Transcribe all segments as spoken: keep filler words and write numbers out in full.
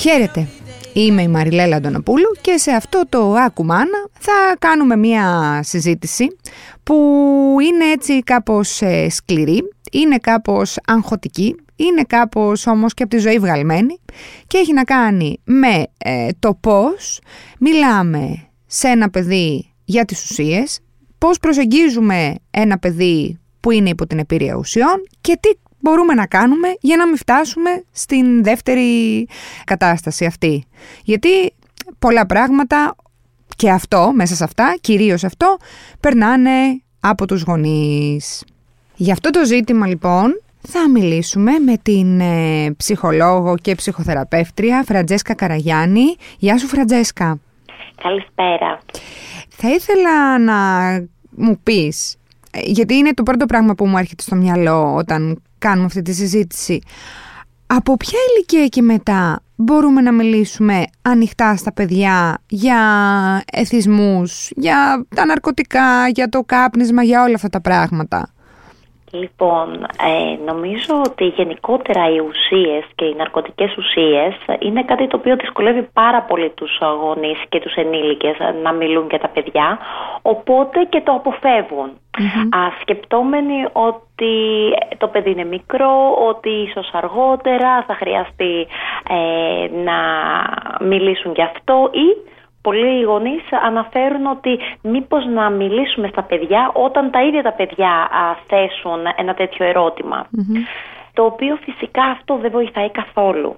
Χαίρετε, είμαι η Μαριλέλα Αντωνοπούλου και σε αυτό το Ακουμάνα θα κάνουμε μία συζήτηση που είναι έτσι κάπως σκληρή, είναι κάπως αγχωτική, είναι κάπως όμως και από τη ζωή βγαλμένη και έχει να κάνει με ε, το πώς μιλάμε σε ένα παιδί για τις ουσίες, πώς προσεγγίζουμε ένα παιδί που είναι υπό την επίρρεια ουσιών και τι μπορούμε να κάνουμε για να μην φτάσουμε στην δεύτερη κατάσταση αυτή. Γιατί πολλά πράγματα και αυτό, μέσα σε αυτά, κυρίως αυτό, περνάνε από τους γονείς. Γι' αυτό το ζήτημα λοιπόν θα μιλήσουμε με την ε, ψυχολόγο και ψυχοθεραπεύτρια Φραντζέσκα Καραγιάννη. Γεια σου Φραντζέσκα. Καλησπέρα. Θα ήθελα να μου πεις, γιατί είναι το πρώτο πράγμα που μου έρχεται στο μυαλό όταν κάνουμε αυτή τη συζήτηση, από ποια ηλικία και μετά μπορούμε να μιλήσουμε ανοιχτά στα παιδιά για εθισμούς, για τα ναρκωτικά, για το κάπνισμα, για όλα αυτά τα πράγματα? Λοιπόν, ε, νομίζω ότι γενικότερα οι ουσίες και οι ναρκωτικές ουσίες είναι κάτι το οποίο δυσκολεύει πάρα πολύ τους γονείς και τους ενήλικες να μιλούν για τα παιδιά, οπότε και το αποφεύγουν. Mm-hmm. Α, σκεπτόμενοι ότι το παιδί είναι μικρό, ότι ίσως αργότερα θα χρειαστεί ε, να μιλήσουν γι' αυτό ή... Πολλοί γονείς αναφέρουν ότι μήπως να μιλήσουμε στα παιδιά όταν τα ίδια τα παιδιά α, θέσουν ένα τέτοιο ερώτημα. Mm-hmm. Το οποίο φυσικά αυτό δεν βοηθάει καθόλου.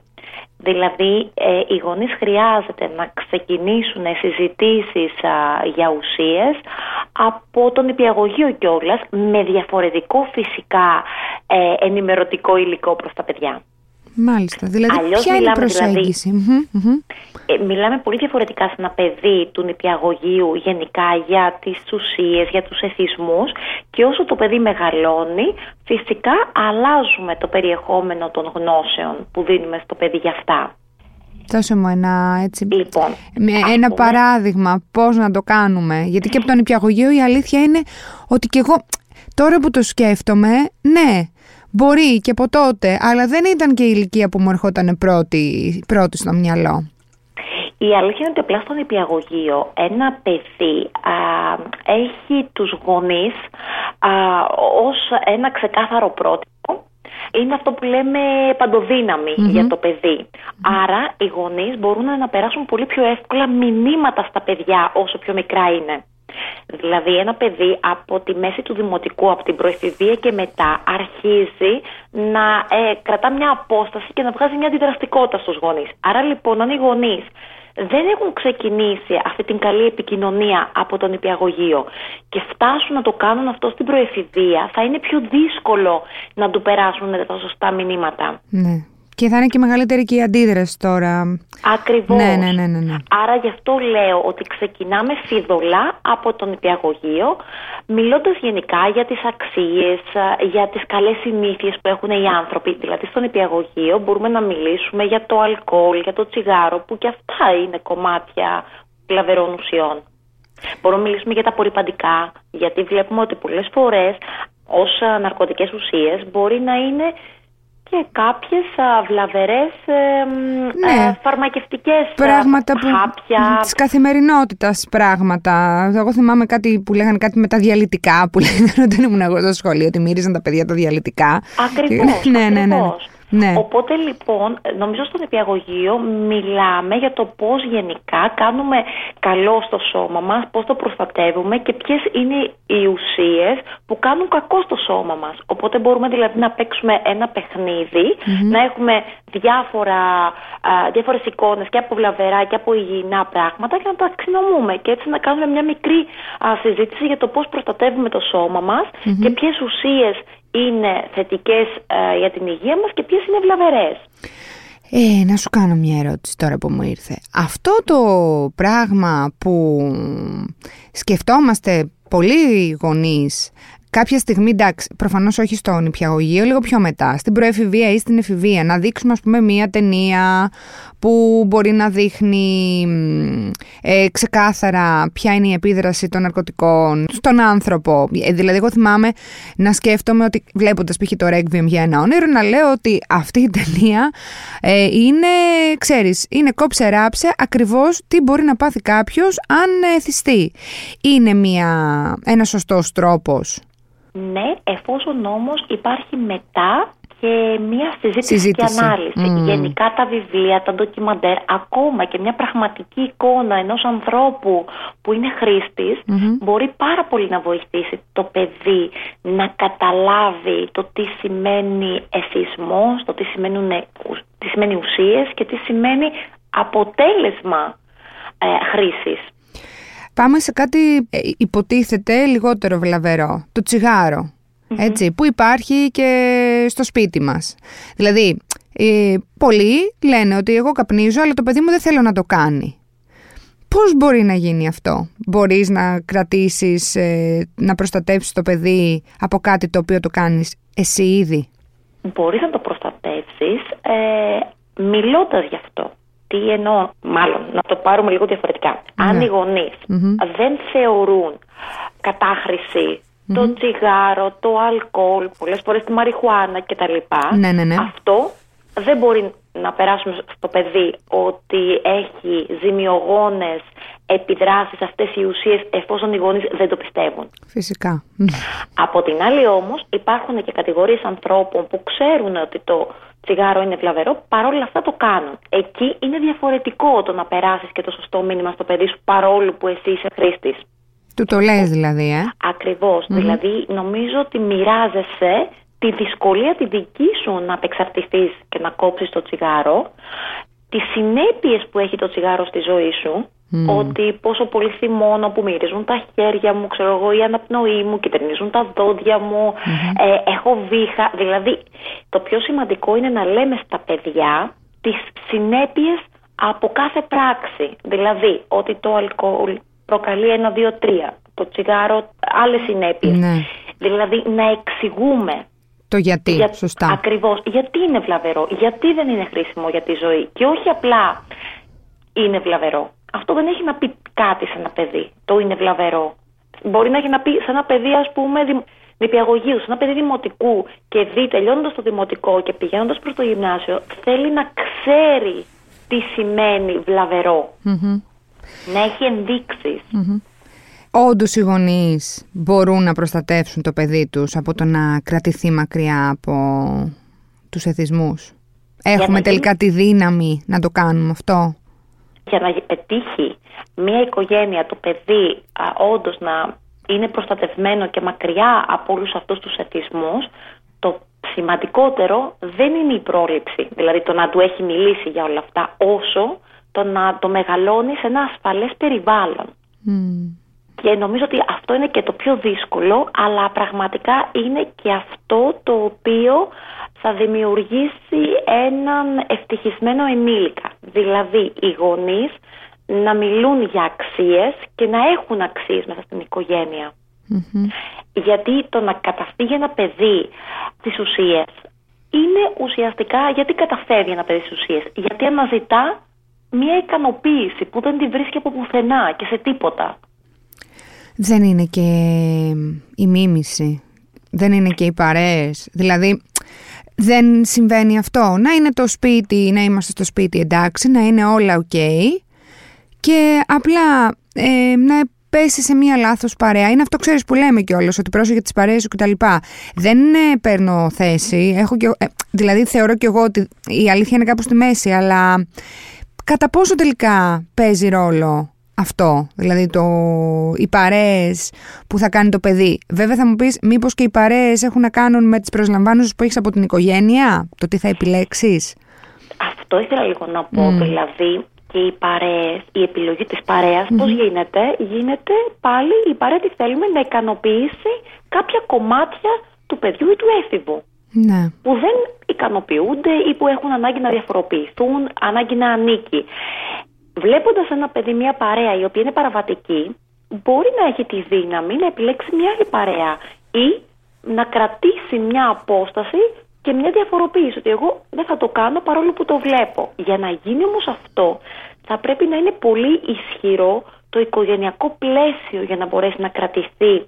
Δηλαδή ε, οι γονείς χρειάζεται να ξεκινήσουν συζητήσεις α, για ουσίες από τον νηπιαγωγείο κιόλας, με διαφορετικό φυσικά ε, ενημερωτικό υλικό προς τα παιδιά. Μάλιστα, δηλαδή αλλιώς ποια είναι η προσέγγιση? Δηλαδή, mm-hmm. ε, μιλάμε πολύ διαφορετικά σε ένα παιδί του νηπιαγωγείου γενικά για τις ουσίες, για τους εθισμούς, και όσο το παιδί μεγαλώνει φυσικά αλλάζουμε το περιεχόμενο των γνώσεων που δίνουμε στο παιδί για αυτά. Δώσε μου ένα, έτσι, λοιπόν, ένα ας... παράδειγμα πώς να το κάνουμε, γιατί και από το νηπιαγωγείο η αλήθεια είναι ότι και εγώ τώρα που το σκέφτομαι, ναι, μπορεί και από τότε, αλλά δεν ήταν και η ηλικία που μου ερχόταν πρώτη, πρώτη στο μυαλό. Η αλήθεια είναι ότι απλά στο νηπιαγωγείο ένα παιδί α, έχει τους γονείς α, ως ένα ξεκάθαρο πρότυπο. Είναι αυτό που λέμε παντοδύναμη mm-hmm. για το παιδί. Mm-hmm. Άρα οι γονείς μπορούν να περάσουν πολύ πιο εύκολα μηνύματα στα παιδιά όσο πιο μικρά είναι. Δηλαδή ένα παιδί από τη μέση του δημοτικού, από την προεφηβεία και μετά, αρχίζει να ε, κρατά μια απόσταση και να βγάζει μια αντιδραστικότητα στους γονείς. Άρα λοιπόν, αν οι γονείς δεν έχουν ξεκινήσει αυτή την καλή επικοινωνία από τον νηπιαγωγείο και φτάσουν να το κάνουν αυτό στην προεφηβεία, θα είναι πιο δύσκολο να του περάσουν τα σωστά μηνύματα. Ναι. Και θα είναι και μεγαλύτερη και η αντίδραση τώρα. Ακριβώς. Ναι, ναι, ναι, ναι. Άρα γι' αυτό λέω ότι ξεκινάμε φιδωλά από τον νηπιαγωγείο, μιλώντας γενικά για τις αξίες, για τις καλές συνήθειες που έχουν οι άνθρωποι. Δηλαδή στον νηπιαγωγείο μπορούμε να μιλήσουμε για το αλκοόλ, για το τσιγάρο, που και αυτά είναι κομμάτια βλαβερών ουσιών. Μπορούμε να μιλήσουμε για τα απορρυπαντικά, γιατί βλέπουμε ότι πολλές φορές ως ναρκωτικές ουσίες μπορεί να είναι και κάποιες βλαβερές ε, ναι, ε, φαρμακευτικές πράγματα, χάπια. Της καθημερινότητας πράγματα. Εγώ θυμάμαι κάτι που λέγανε κάτι με τα διαλυτικά, που λέγανε όταν ήμουν εγώ στο σχολείο, ότι μύριζαν τα παιδιά τα διαλυτικά. Ακριβώς, και... ναι, ακριβώς. Ναι, ναι, ναι. Ναι. Οπότε λοιπόν, νομίζω στον νηπιαγωγείο μιλάμε για το πώς γενικά κάνουμε καλό στο σώμα μας, πώς το προστατεύουμε και ποιες είναι οι ουσίες που κάνουν κακό στο σώμα μας. Οπότε μπορούμε δηλαδή να παίξουμε ένα παιχνίδι, mm-hmm. να έχουμε διάφορα, α, διάφορες εικόνες και από βλαβερά και από υγιεινά πράγματα και να τα ταξινομούμε και έτσι να κάνουμε μια μικρή α, συζήτηση για το πώς προστατεύουμε το σώμα μας mm-hmm. και ποιες ουσίες είναι θετικές ε, για την υγεία μας και ποιες είναι βλαβερές. Ε, να σου κάνω μια ερώτηση τώρα που μου ήρθε. Αυτό το πράγμα που σκεφτόμαστε πολλοί γονείς κάποια στιγμή, εντάξει, προφανώς όχι στον νηπιαγωγείο, λίγο πιο μετά, στην προεφηβεία ή στην εφηβεία, να δείξουμε, ας πούμε, μία ταινία που μπορεί να δείχνει ε, ξεκάθαρα ποια είναι η επίδραση των ναρκωτικών στον άνθρωπο. Ε, δηλαδή, εγώ θυμάμαι να σκέφτομαι ότι βλέποντας π.χ. το Requiem για ένα όνειρο, να λέω ότι αυτή η ταινία ε, είναι, ξέρεις, είναι κόψε-ράψε ακριβώς τι μπορεί να πάθει κάποιος αν εθιστεί. Είναι μια, ένας σωστός τρόπος. Ναι, εφόσον όμως υπάρχει μετά και μια συζήτηση, συζήτηση. και ανάλυση. Mm. Γενικά τα βιβλία, τα ντοκιμαντέρ, ακόμα και μια πραγματική εικόνα ενός ανθρώπου που είναι χρήστης, mm-hmm. μπορεί πάρα πολύ να βοηθήσει το παιδί να καταλάβει το τι σημαίνει εθισμός, το τι, σημαίνουν, τι σημαίνει ουσίες και τι σημαίνει αποτέλεσμα ε, χρήσης. Πάμε σε κάτι ε, υποτίθεται λιγότερο βλαβερό, το τσιγάρο, mm-hmm. έτσι, που υπάρχει και στο σπίτι μας. Δηλαδή, ε, πολλοί λένε ότι εγώ καπνίζω, αλλά το παιδί μου δεν θέλω να το κάνει. Πώς μπορεί να γίνει αυτό? Μπορείς να κρατήσεις, ε, να προστατεύσεις το παιδί από κάτι το οποίο το κάνεις εσύ ήδη? Μπορείς να το προστατεύσεις ε, μιλώντας γι' αυτό. Τι εννοώ, μάλλον, να το πάρουμε λίγο διαφορετικά. Mm-hmm. Αν οι γονείς mm-hmm. δεν θεωρούν κατάχρηση mm-hmm. το τσιγάρο, το αλκοόλ, πολλές φορές τη μαριχουάνα κτλ. Ναι, ναι, ναι. Αυτό δεν μπορεί να περάσουμε στο παιδί ότι έχει ζημιογόνες επιδράσεις αυτές οι ουσίες, εφόσον οι γονείς δεν το πιστεύουν. Φυσικά. Από την άλλη όμως υπάρχουν και κατηγορίες ανθρώπων που ξέρουν ότι το τσιγάρο είναι βλαβερό, παρόλα αυτά το κάνουν. Εκεί είναι διαφορετικό το να περάσεις και το σωστό μήνυμα στο παιδί σου, παρόλο που εσύ είσαι χρήστης. Του το λες δηλαδή, ε? Ακριβώς. Mm-hmm. Δηλαδή νομίζω ότι μοιράζεσαι τη δυσκολία τη δική σου να απεξαρτηθείς και να κόψεις το τσιγάρο, τις συνέπειες που έχει το τσιγάρο στη ζωή σου, mm. ότι πόσο πολύ θυμώνω που μυρίζουν τα χέρια μου, ξέρω εγώ, η αναπνοή μου, κυτρινίζουν τα δόντια μου, mm-hmm. ε, έχω βήχα. Δηλαδή, το πιο σημαντικό είναι να λέμε στα παιδιά τις συνέπειες από κάθε πράξη. Δηλαδή, ότι το αλκοόλ προκαλεί ένα, δύο, τρία, το τσιγάρο άλλες συνέπειες. Mm. Δηλαδή, να εξηγούμε. Το γιατί, Για, σωστά. Ακριβώς. Γιατί είναι βλαβερό, γιατί δεν είναι χρήσιμο για τη ζωή και όχι απλά είναι βλαβερό. Αυτό δεν έχει να πει κάτι σε ένα παιδί, το είναι βλαβερό. Μπορεί να έχει να πει σε ένα παιδί, ας πούμε, νηπιαγωγείου, σε ένα παιδί δημοτικού και δει τελειώνοντας το δημοτικό και πηγαίνοντας προς το γυμνάσιο, θέλει να ξέρει τι σημαίνει βλαβερό, mm-hmm. να έχει ενδείξεις. Mm-hmm. Όντως οι γονείς μπορούν να προστατεύσουν το παιδί τους από το να κρατηθεί μακριά από τους εθισμούς. Έχουμε να... τελικά τη δύναμη να το κάνουμε αυτό. Για να πετύχει μια οικογένεια, το παιδί α, όντως να είναι προστατευμένο και μακριά από όλους αυτούς τους εθισμούς, το σημαντικότερο δεν είναι η πρόληψη. Δηλαδή το να του έχει μιλήσει για όλα αυτά, όσο το να το μεγαλώνει σε ένα ασφαλές περιβάλλον. Mm. Και νομίζω ότι αυτό είναι και το πιο δύσκολο, αλλά πραγματικά είναι και αυτό το οποίο θα δημιουργήσει έναν ευτυχισμένο ενήλικα. Δηλαδή οι γονείς να μιλούν για αξίες και να έχουν αξίες μέσα στην οικογένεια. Mm-hmm. Γιατί το να καταφύγει ένα παιδί στις ουσίες είναι ουσιαστικά γιατί καταφεύγει ένα παιδί στις ουσίες. Γιατί αναζητά μια ικανοποίηση που δεν τη βρίσκει από πουθενά και σε τίποτα. Δεν είναι και η μίμηση, δεν είναι και οι παρέες, δηλαδή δεν συμβαίνει αυτό. Να είναι το σπίτι, να είμαστε στο σπίτι εντάξει, να είναι όλα οκ okay, και απλά ε, να πέσει σε μία λάθος παρέα. Είναι αυτό, ξέρεις, που λέμε κιόλας, ότι πρόσεχε τις παρέες σου κτλ. Δεν ε, παίρνω θέση, έχω και, ε, δηλαδή θεωρώ κι εγώ ότι η αλήθεια είναι κάπου στη μέση, αλλά κατά πόσο τελικά παίζει ρόλο αυτό, δηλαδή το, οι παρέες που θα κάνει το παιδί. Βέβαια θα μου πεις, μήπως και οι παρέες έχουν να κάνουν με τις προσλαμβάνουσες που έχεις από την οικογένεια, το τι θα επιλέξεις. Αυτό ήθελα λίγο να πω, mm. δηλαδή και οι παρέες, η επιλογή της παρέας, mm. πώς γίνεται, γίνεται πάλι η παρέα τη θέλουμε να ικανοποιήσει κάποια κομμάτια του παιδιού ή του έφηβου. Ναι. Που δεν ικανοποιούνται ή που έχουν ανάγκη να διαφοροποιηθούν, ανάγκη να ανήκει. Βλέποντας ένα παιδί, μια παρέα η οποία είναι παραβατική, μπορεί να έχει τη δύναμη να επιλέξει μια άλλη παρέα ή να κρατήσει μια απόσταση και μια διαφοροποίηση, ότι εγώ δεν θα το κάνω παρόλο που το βλέπω. Για να γίνει όμως αυτό, θα πρέπει να είναι πολύ ισχυρό το οικογενειακό πλαίσιο για να μπορέσει να κρατηθεί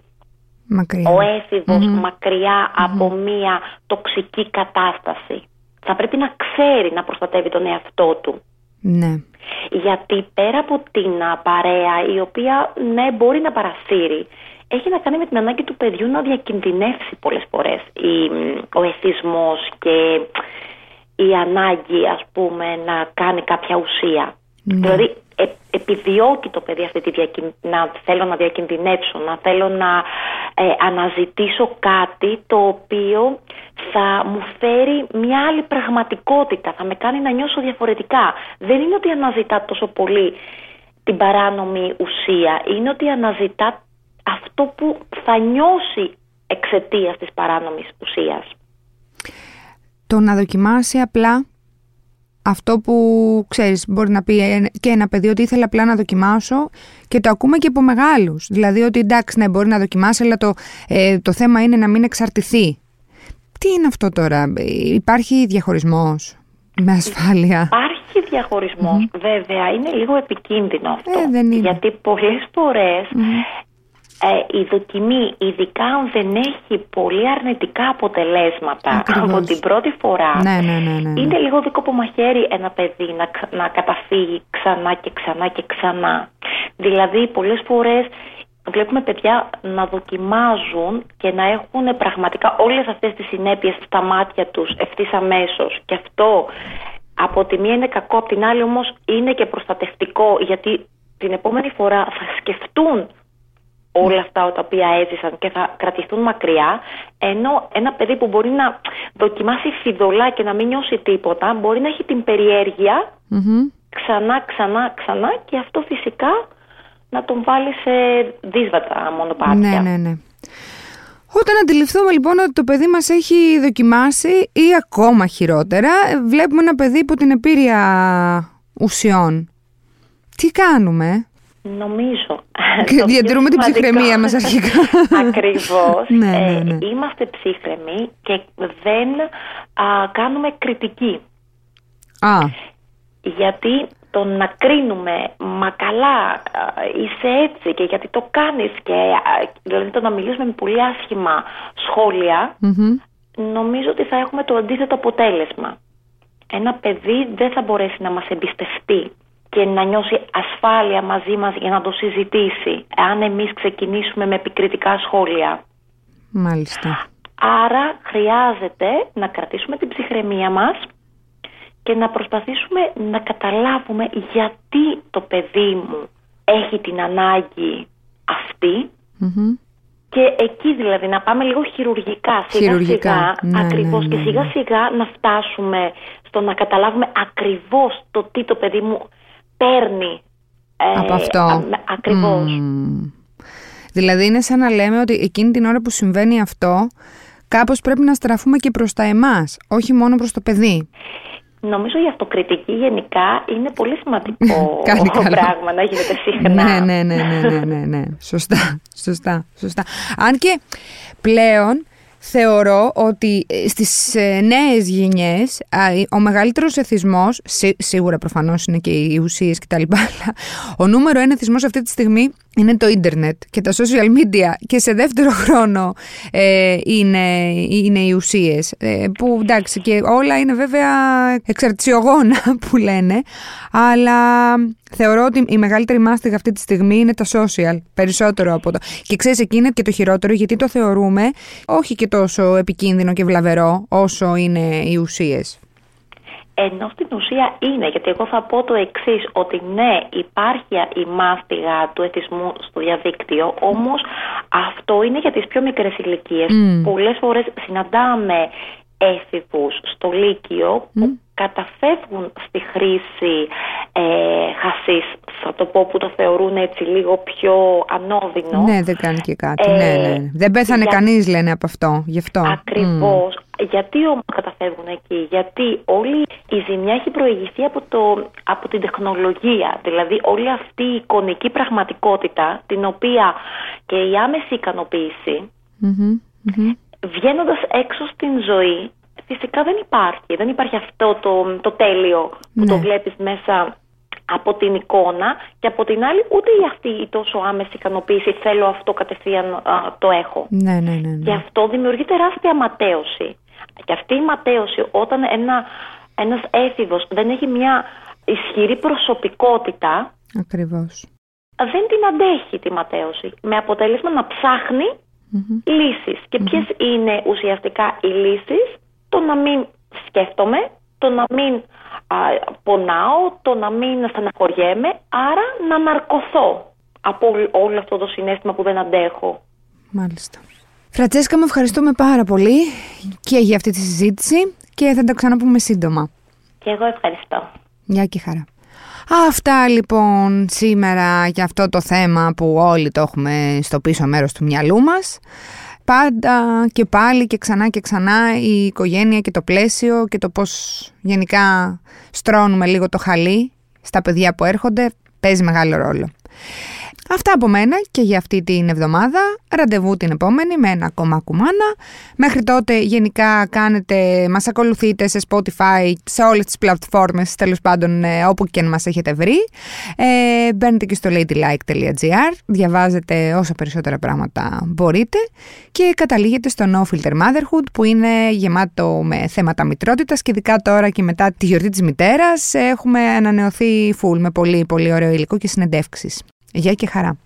μακριά. Ο έφηβος mm-hmm. μακριά mm-hmm. από μια τοξική κατάσταση. Θα πρέπει να ξέρει να προστατεύει τον εαυτό του. Ναι. Γιατί πέρα από την παρέα, η οποία ναι μπορεί να παρασύρει, έχει να κάνει με την ανάγκη του παιδιού να διακινδυνεύσει πολλές φορές. Η, ο εθισμός και η ανάγκη, ας πούμε, να κάνει κάποια ουσία. Ναι. Δηλαδή ε, επιδιώκει το παιδί αυτή τη διακιν, να θέλω να διακινδυνεύσω, να θέλω να ε, αναζητήσω κάτι το οποίο θα μου φέρει μια άλλη πραγματικότητα, θα με κάνει να νιώσω διαφορετικά. Δεν είναι ότι αναζητά τόσο πολύ την παράνομη ουσία, είναι ότι αναζητά αυτό που θα νιώσει εξαιτίας της παράνομης ουσίας. Το να δοκιμάσει απλά αυτό που ξέρεις, μπορεί να πει και ένα παιδί ότι ήθελα απλά να δοκιμάσω, και το ακούμε και από μεγάλους. Δηλαδή ότι εντάξει, ναι, μπορεί να δοκιμάσει, αλλά το, ε, το θέμα είναι να μην εξαρτηθεί. Τι είναι αυτό τώρα, υπάρχει διαχωρισμός με ασφάλεια? Υπάρχει διαχωρισμός, mm-hmm. βέβαια, είναι λίγο επικίνδυνο αυτό. Ε, δεν είναι. Γιατί πολλές φορές... Mm-hmm. Ε, η δοκιμή, ειδικά αν δεν έχει πολύ αρνητικά αποτελέσματα από την πρώτη φορά, ναι, ναι, ναι, ναι, ναι. είναι λίγο δίκοπο μαχαίρι ένα παιδί να, να καταφύγει ξανά και ξανά και ξανά. Δηλαδή πολλές φορές βλέπουμε παιδιά να δοκιμάζουν και να έχουν πραγματικά όλες αυτές τις συνέπειες στα μάτια τους ευθύς αμέσως, και αυτό από τη μία είναι κακό, από την άλλη όμως είναι και προστατευτικό, γιατί την επόμενη φορά θα σκεφτούν όλα αυτά τα οποία έζησαν και θα κρατηθούν μακριά, ενώ ένα παιδί που μπορεί να δοκιμάσει φιδωλά και να μην νιώσει τίποτα, μπορεί να έχει την περιέργεια mm-hmm. ξανά, ξανά, ξανά, και αυτό φυσικά να τον βάλει σε δύσβατα μονοπάτια. Ναι, ναι, ναι. Όταν αντιληφθούμε λοιπόν ότι το παιδί μας έχει δοκιμάσει, ή ακόμα χειρότερα, βλέπουμε ένα παιδί υπό την επίρρεια ουσιών, τι κάνουμε? Νομίζω. Διατηρούμε την ψυχραιμία μας αρχικά. Ακριβώς. Ναι, ναι, ναι. Ε, είμαστε ψύχρεμοι και δεν α, κάνουμε κριτική. Α. Γιατί το να κρίνουμε, μα καλά, α, είσαι έτσι και γιατί το κάνεις, και α, δηλαδή το να μιλήσουμε με πολύ άσχημα σχόλια, mm-hmm. νομίζω ότι θα έχουμε το αντίθετο αποτέλεσμα. Ένα παιδί δεν θα μπορέσει να μας εμπιστευτεί και να νιώσει ασφάλεια μαζί μας για να το συζητήσει, αν εμείς ξεκινήσουμε με επικριτικά σχόλια. Μάλιστα. Άρα χρειάζεται να κρατήσουμε την ψυχραιμία μας και να προσπαθήσουμε να καταλάβουμε γιατί το παιδί μου έχει την ανάγκη αυτή, mm-hmm. και εκεί δηλαδή να πάμε λίγο χειρουργικά, σιγά χειρουργικά. σιγά, ναι, ακριβώς, ναι, ναι, ναι. και σιγά σιγά να φτάσουμε στο να καταλάβουμε ακριβώς το τι το παιδί μου παίρνει ε, από αυτό. Α, ακριβώς. Mm. Δηλαδή είναι σαν να λέμε ότι εκείνη την ώρα που συμβαίνει αυτό, κάπως πρέπει να στραφούμε και προς τα εμάς, όχι μόνο προς το παιδί. Νομίζω η αυτοκριτική γενικά είναι πολύ σημαντικό πράγμα να γίνεται συχνά. Ναι, ναι, ναι, ναι, ναι, ναι, ναι. Σωστά, σωστά, σωστά. Αν και πλέον θεωρώ ότι στις νέες γενιές ο μεγαλύτερος εθισμός, σί, σίγουρα προφανώς είναι και οι ουσίες κτλ, αλλά ο νούμερο ένα εθισμός αυτή τη στιγμή είναι το ίντερνετ και τα social media, και σε δεύτερο χρόνο ε, είναι, είναι οι ουσίες, ε, που εντάξει, και όλα είναι βέβαια εξαρτησιογόνα που λένε, αλλά θεωρώ ότι η μεγαλύτερη μάστιγα αυτή τη στιγμή είναι τα social, περισσότερο από το. Και ξέρεις, εκεί είναι και το χειρότερο, γιατί το θεωρούμε όχι και τόσο επικίνδυνο και βλαβερό όσο είναι οι ουσίες. Ενώ στην ουσία είναι, γιατί εγώ θα πω το εξής, ότι ναι, υπάρχει η μάστιγα του εθισμού στο διαδίκτυο, όμως αυτό είναι για τις πιο μικρές ηλικίες. Mm. Πολλές φορές συναντάμε έφηβους στο Λύκειο που mm. καταφεύγουν στη χρήση ε, χασίς, θα το πω, που το θεωρούν έτσι λίγο πιο ανώδυνο. Ναι, δεν κάνει και κάτι, ε, ναι, ναι. Δεν πέθανε για... κανείς, λένε, από αυτό, γι' αυτό. Ακριβώς. Mm. Γιατί όμως καταφεύγουν εκεί? Γιατί όλη η ζημιά έχει προηγηθεί από, το, από την τεχνολογία. Δηλαδή όλη αυτή η εικονική πραγματικότητα, την οποία και η άμεση ικανοποίηση, mm-hmm. Mm-hmm. Βγαίνοντας έξω στην ζωή, φυσικά δεν υπάρχει. Δεν υπάρχει αυτό το, το τέλειο που ναι. το βλέπεις μέσα από την εικόνα και από την άλλη ούτε η αυτή η τόσο άμεση ικανοποίηση θέλω αυτό κατευθείαν α, το έχω. Ναι, ναι, ναι, ναι. Και αυτό δημιουργεί τεράστια ματέωση. Και αυτή η ματέωση όταν ένα, ένας έφηβος δεν έχει μια ισχυρή προσωπικότητα. Ακριβώς. Δεν την αντέχει τη ματέωση. Με αποτέλεσμα να ψάχνει mm-hmm. λύσεις. Και mm-hmm. ποιες είναι ουσιαστικά οι λύσεις? Το να μην σκέφτομαι, το να μην α, πονάω, το να μην στεναχωριέμαι, άρα να ναρκωθώ από όλο αυτό το συναίσθημα που δεν αντέχω. Μάλιστα. Φραντζέσκα, με ευχαριστούμε πάρα πολύ και για αυτή τη συζήτηση και θα τα ξαναπούμε σύντομα. Και εγώ ευχαριστώ. Γεια και χαρά. Αυτά λοιπόν σήμερα για αυτό το θέμα που όλοι το έχουμε στο πίσω μέρος του μυαλού μας. Πάντα και πάλι και ξανά και ξανά η οικογένεια και το πλαίσιο και το πώς γενικά στρώνουμε λίγο το χαλί στα παιδιά που έρχονται παίζει μεγάλο ρόλο. Αυτά από μένα και για αυτή την εβδομάδα. Ραντεβού την επόμενη με ένα ακόμα κουμάνα. Μέχρι τότε γενικά κάνετε, μας ακολουθείτε σε Spotify, σε όλες τις πλατφόρμες, τέλος πάντων όπου και αν μας έχετε βρει. Ε, μπαίνετε και στο ladylike τελεία τζι αρ, διαβάζετε όσα περισσότερα πράγματα μπορείτε και καταλήγετε στο No Filter Motherhood που είναι γεμάτο με θέματα μητρότητας και ειδικά τώρα και μετά τη γιορτή της μητέρας έχουμε ανανεωθεί full με πολύ πολύ ωραίο υλικό και συνεντεύξεις. Γεια και χαρά.